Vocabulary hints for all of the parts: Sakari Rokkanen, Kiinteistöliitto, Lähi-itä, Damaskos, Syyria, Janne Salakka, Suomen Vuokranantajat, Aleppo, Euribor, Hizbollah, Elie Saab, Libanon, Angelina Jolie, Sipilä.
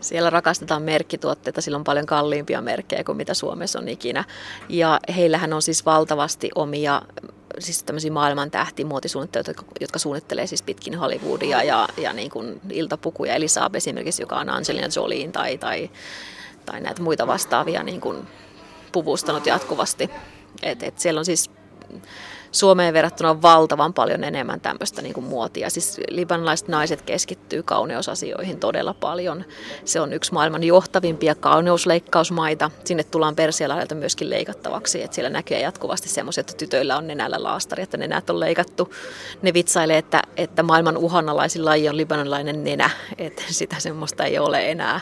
Siellä rakastetaan merkkituotteita, sillä on paljon kalliimpia merkkejä kuin mitä Suomessa on ikinä. Ja heillähän on siis valtavasti omia, siis tämmöisiä maailman tähtimuotisuunnittelijoita, jotka suunnittelee siis pitkin Hollywoodia ja niin kuin iltapukuja. Elie Saab esimerkiksi, joka on Angelina Jolien tai näitä muita vastaavia niin kuin puvustanut jatkuvasti. Et siellä on siis Suomeen verrattuna valtavan paljon enemmän tämmöistä niin kuin muotia. Siis libanalaiset naiset keskittyy kauneusasioihin todella paljon. Se on yksi maailman johtavimpia kauneusleikkausmaita. Sinne tullaan Persialahdelta myöskin leikattavaksi. Et siellä näkyy jatkuvasti semmoisia, että tytöillä on nenällä laastari, että nenät on leikattu. Ne vitsailee, että maailman uhanalaisin laji on libanalainen nenä. Et sitä semmoista ei ole enää.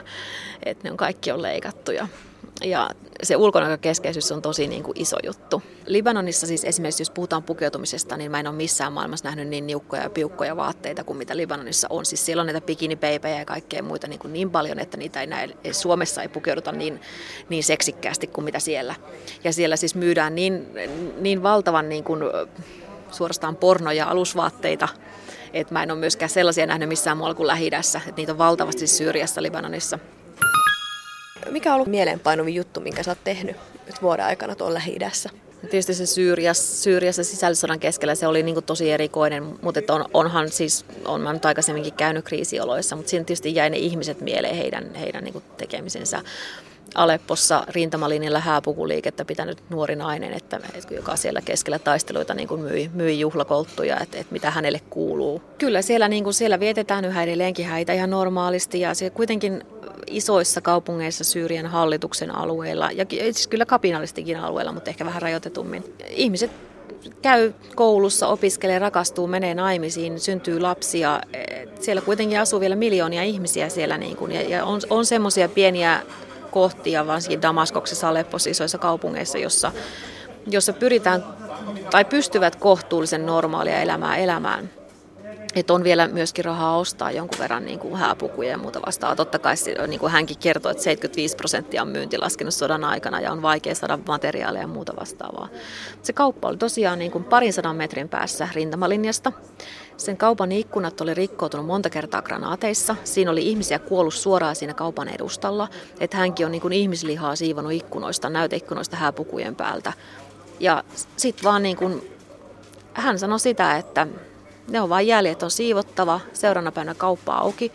Et ne on kaikki on leikattuja. Ja se ulkonäkökeskeisyys on tosi niin kuin iso juttu. Libanonissa siis esimerkiksi, jos puhutaan pukeutumisesta, niin mä en ole missään maailmassa nähnyt niin niukkoja ja piukkoja vaatteita kuin mitä Libanonissa on. Siis siellä on näitä bikinipeipejä ja kaikkea muuta niin paljon, että niitä ei näe, Suomessa ei pukeuduta niin seksikkäästi kuin mitä siellä. Ja siellä siis myydään niin valtavan niin kuin suorastaan pornoja alusvaatteita, että mä en ole myöskään sellaisia nähnyt missään muualla kuin Lähi-idässä. Että niitä on valtavasti siis Syyriassa, Libanonissa. Mikä on ollut mieleenpainuvin juttu, minkä sä oot tehnyt nyt vuoden aikana tuolla Lähi-idässä? Tietysti se Syyriassa sisällissodan keskellä se oli niin kuin tosi erikoinen, mutta onhan siis, olen mä nyt aikaisemminkin käynyt kriisioloissa, mutta siinä tietysti jäi ne ihmiset mieleen heidän niin kuin tekemisensä. Aleppossa rintamalinjalla hääpukuliikettä pitänyt nuori nainen, joka siellä keskellä taisteluita niin kuin myi juhlakolttuja, että mitä hänelle kuuluu. Kyllä siellä, niin kuin siellä vietetään yhä edelleenkin häitä ihan normaalisti ja se kuitenkin isoissa kaupungeissa Syyrian hallituksen alueilla, ja siis kyllä kapinallistikin alueilla, mutta ehkä vähän rajoitetummin. Ihmiset käy koulussa, opiskelee, rakastuu, menee naimisiin, syntyy lapsia. Siellä kuitenkin asuu vielä miljoonia ihmisiä siellä, niin kuin, ja on semmoisia pieniä kohtia, varsinkin Damaskoksessa, Aleppossa, isoissa kaupungeissa, jossa pyritään tai pystyvät kohtuullisen normaalia elämää elämään. Että on vielä myöskin rahaa ostaa jonkun verran niin kuin hääpukuja ja muuta vastaan. Totta kai niin kuin hänkin kertoo, että 75% on myynti laskenut sodan aikana ja on vaikea saada materiaaleja ja muuta vastaavaa. Se kauppa oli tosiaan niin kuin 200 metrin päässä rintamalinjasta. Sen kaupan ikkunat oli rikkoutunut monta kertaa granaateissa. Siinä oli ihmisiä kuollut suoraan siinä kaupan edustalla. Että hänkin on niin kuin ihmislihaa siivonut ikkunoista, näyteikkunoista hääpukujen päältä. Ja sitten vaan niin kuin hän sanoi sitä, että ne on vain jäljet on siivottava, seuraavana päivänä kauppa auki,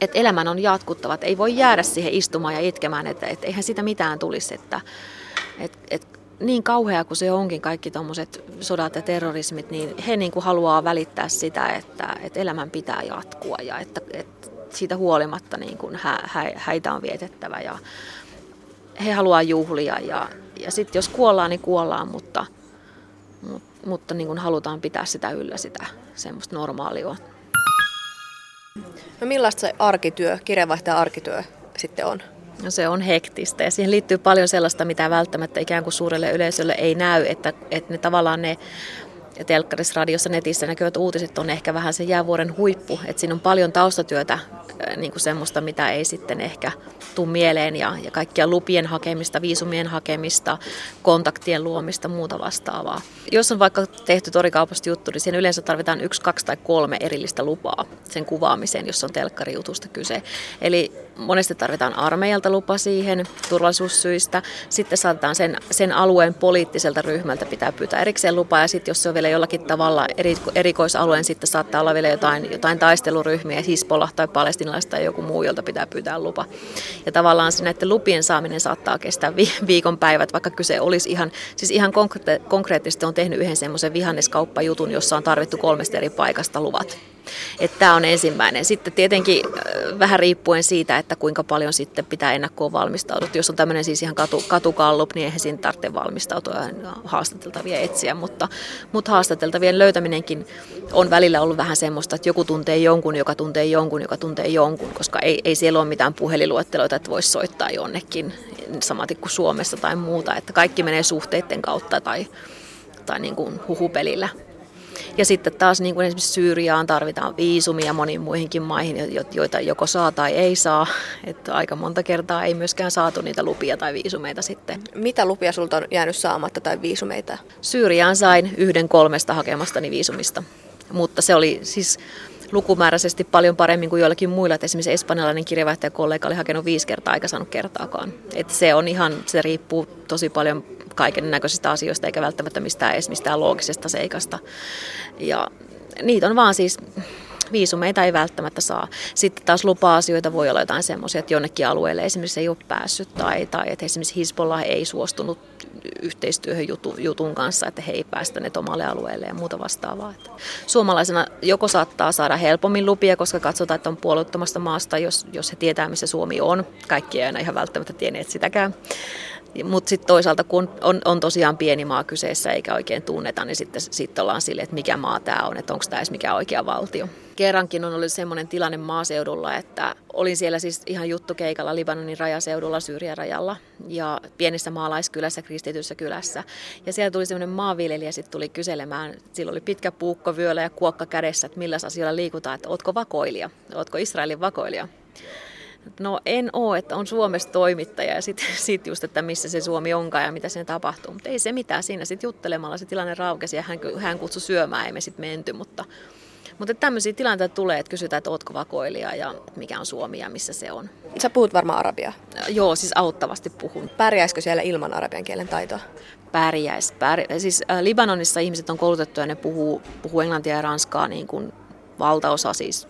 että elämän on jatkuttava, että ei voi jäädä siihen istumaan ja itkemään, että eihän sitä mitään tulisi, että niin kauhea kuin se onkin kaikki tuommoiset sodat ja terrorismit, niin he niin kuin haluaa välittää sitä, että elämän pitää jatkua ja että siitä huolimatta niin kuin häitä on vietettävä ja he haluaa juhlia ja sitten jos kuollaan, niin kuollaan, mutta niin kuin halutaan pitää sitä yllä, sitä semmoista normaalia. No millaista se arkityö, kirjeenvaihtajan arkityö sitten on? No se on hektistä ja siihen liittyy paljon sellaista, mitä välttämättä ikään kuin suurelle yleisölle ei näy, että ne tavallaan ne telkkarissa, radiossa, netissä näkyvät uutiset on ehkä vähän se jäävuoren huippu, että siinä on paljon taustatyötä, niin kuin semmoista, mitä ei sitten ehkä tule mieleen ja kaikkia lupien hakemista, viisumien hakemista, kontaktien luomista, muuta vastaavaa. Jos on vaikka tehty torikaupasta juttu, niin siinä yleensä tarvitaan 1, 2 tai 3 erillistä lupaa sen kuvaamiseen, jos on telkkarijutusta kyse. Eli monesti tarvitaan armeijalta lupa siihen, turvallisuussyistä, sitten saatetaan sen alueen poliittiselta ryhmältä pitää erikseen lupaa ja sitten jos se on vielä jollakin tavalla erikoisalueen, sitten saattaa olla vielä jotain taisteluryhmiä, Hizbollah tai palestinalaista tai joku muu, jolta pitää pyytää lupa. Ja tavallaan se näiden lupien saaminen saattaa kestää viikon päivät, vaikka kyse olisi ihan konkreettisesti on tehnyt yhden semmoisen vihanneskauppajutun, jossa on tarvittu 3 eri paikasta luvat. Tämä on ensimmäinen. Sitten tietenkin vähän riippuen siitä, että kuinka paljon sitten pitää ennakkoon valmistautua. Jos on tämmöinen siis ihan katukallup, niin eihän siinä tarvitse valmistautua ja haastateltavia etsiä, mutta haastateltavien löytäminenkin on välillä ollut vähän semmoista, että joku tuntee jonkun, joka tuntee jonkun, joka tuntee jonkun, koska ei siellä ole mitään puheliluetteloita, että voisi soittaa jonnekin, samaten kuin Suomessa tai muuta, että kaikki menee suhteiden kautta tai niin kuin huhupelillä. Ja sitten taas niin kuin esimerkiksi Syyriaan tarvitaan viisumia moniin muihinkin maihin, joita joko saa tai ei saa. Että aika monta kertaa ei myöskään saatu niitä lupia tai viisumeita sitten. Mitä lupia sulta on jäänyt saamatta tai viisumeita? Syyriaan sain 1 3 hakemastani viisumista, mutta se oli siis lukumääräisesti paljon paremmin kuin joillakin muilla. Et esimerkiksi espanjalainen kirjeenvaihtajakollega oli hakenut 5 kertaa eikä saanut kertaakaan. Et se on ihan, se riippuu tosi paljon kaiken näköisistä asioista eikä välttämättä mistään edes mistään loogisesta seikasta. Ja niitä on vaan siis... Viisumeita ei välttämättä saa. Sitten taas lupa-asioita voi olla jotain semmoisia, että jonnekin alueelle esimerkiksi ei ole päässyt tai että esimerkiksi Hizbollah ei suostunut yhteistyöhön jutun kanssa, että he ei päästäneet omalle alueelle ja muuta vastaavaa. Että suomalaisena joko saattaa saada helpommin lupia, koska katsotaan, että on puolueettomasta maasta, jos he tietää, missä Suomi on. Kaikki ei aina ihan välttämättä tienneet sitäkään. Mutta sitten toisaalta, kun on tosiaan pieni maa kyseessä eikä oikein tunneta, niin sitten ollaan silleen, että mikä maa tämä on, että onko tämä edes mikä oikea valtio. Kerrankin on ollut semmoinen tilanne maaseudulla, että olin siellä siis ihan juttukeikalla Libanonin rajaseudulla, Syyrian rajalla ja pienessä maalaiskylässä, kristityssä kylässä. Ja siellä tuli semmoinen maanviljelijä sitten tuli kyselemään, sillä oli pitkä puukko vyöllä ja kuokka kädessä, että milläs asioilla liikutaan, että ootko vakoilija, ootko Israelin vakoilija. No en ole, että on Suomessa toimittaja ja sitten just, että missä se Suomi onkaan ja mitä sen tapahtuu. Mutta ei se mitään siinä, sitten juttelemalla se tilanne raukesi ja hän kutsui syömään, ei me sitten menty. Mutta tämmöisiä tilanteita tulee, että kysytään, että ootko vakoilija ja mikä on Suomi ja missä se on. Sä puhut varmaan arabiaa. Joo, siis auttavasti puhun. Pärjäisikö siellä ilman arabian kielen taitoa? Pärjäis. Siis Libanonissa ihmiset on koulutettu ja ne puhuu englantia ja ranskaa niin kuin valtaosa siis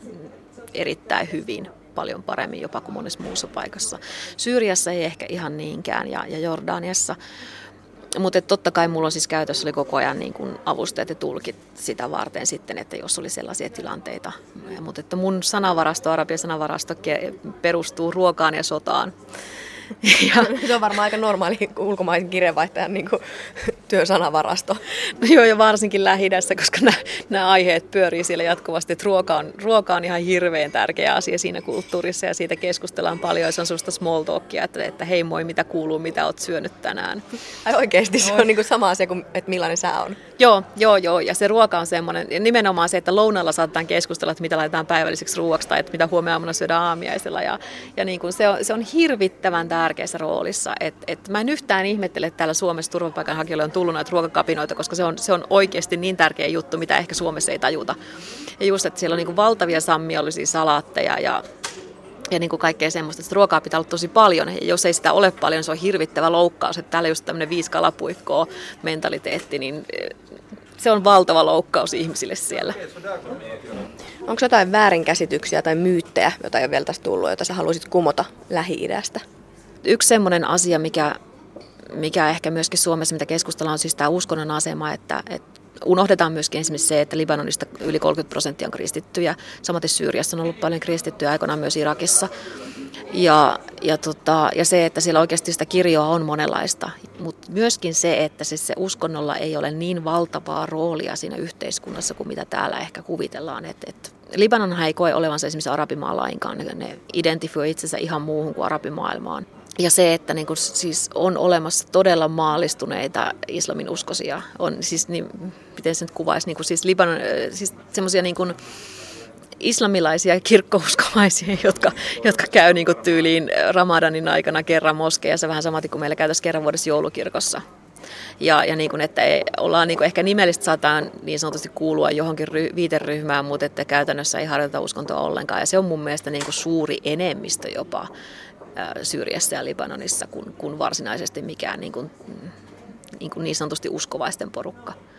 erittäin hyvin. Paljon paremmin jopa kuin monessa muussa paikassa. Syyriassa ei ehkä ihan niinkään ja Jordaniassa. Mutta totta kai mulla on siis käytössä oli koko ajan niin kun avustajat ja tulkit sitä varten sitten, että jos oli sellaisia tilanteita. Mutta mun sanavarasto, arabian sanavarasto perustuu ruokaan ja sotaan. Ja. Se on varmaan aika normaali ulkomaisen kirjeenvaihtajan niin kuin työsanavarasto. No joo, ja varsinkin Lähi-idässä, koska nämä aiheet pyörii siellä jatkuvasti. Että ruoka on ihan hirveän tärkeä asia siinä kulttuurissa ja siitä keskustellaan paljon. Se on sellaista small talkia, että hei moi, mitä kuuluu, mitä oot syönyt tänään. Ai oikeasti, se on niin kuin sama asia kuin, että millainen sää on. Joo, ja se ruoka on semmoinen, nimenomaan se, että lounaalla saatetaan keskustella, että mitä laitetaan päivälliseksi ruoaksi tai että mitä huomenna aamuna syödään aamiaisella. Ja niin kuin se on hirvittävän tärkeässä roolissa. Et mä en yhtään ihmettele, että täällä Suomessa turvapaikanhakijoille on tullut näitä ruokakapinoita, koska se on oikeasti niin tärkeä juttu, mitä ehkä Suomessa ei tajuta. Ja just, että siellä on niin kuin valtavia sammiollisia salaatteja ja niin kuin kaikkea semmoista, että ruokaa pitää olla tosi paljon. Ja jos ei sitä ole paljon, se on hirvittävä loukkaus. Että täällä just tämmöinen 5 kalapuikkoa mentaliteetti, niin se on valtava loukkaus ihmisille siellä. Onko jotain väärinkäsityksiä tai myyttejä, joita ei ole vielä tässä tullut, joita sä haluaisit kumota Lähi-idästä? Yksi semmoinen asia, mikä ehkä myöskin Suomessa, mitä keskustellaan, on siis tämä uskonnon asema, että unohdetaan myöskin esimerkiksi se, että Libanonista yli 30% on kristittyjä. Samaten Syyriassa on ollut paljon kristittyjä, aikoinaan myös Irakissa. Ja se, että siellä oikeasti sitä kirjoa on monenlaista, mutta myöskin se, että siis se uskonnolla ei ole niin valtavaa roolia siinä yhteiskunnassa kuin mitä täällä ehkä kuvitellaan. Libanonhan ei koe olevansa esimerkiksi arabimaa lainkaan, ne identifioi itsensä ihan muuhun kuin arabimaailmaan. Ja se, että niin kun siis on olemassa todella maallistuneita islamin uskoisia, on siis, niin, miten se nyt kuvaisi, niin kun siis Libanon, siis semmoisia niin kun islamilaisia kirkkouskomaisia, jotka käy niin kun tyyliin Ramadanin aikana kerran moskeijassa, vähän samaten kuin meillä käytäisiin kerran vuodessa joulukirkossa. Ja niin kun, että ei, ollaan niin kun ehkä nimellisesti saataan niin sanotusti kuulua johonkin viiteryhmään, mutta että käytännössä ei harjoita uskontoa ollenkaan. Ja se on mun mielestä niin kun suuri enemmistö jopa Syyriassa ja Libanonissa, kun varsinaisesti mikään niin sanotusti uskovaisten porukka.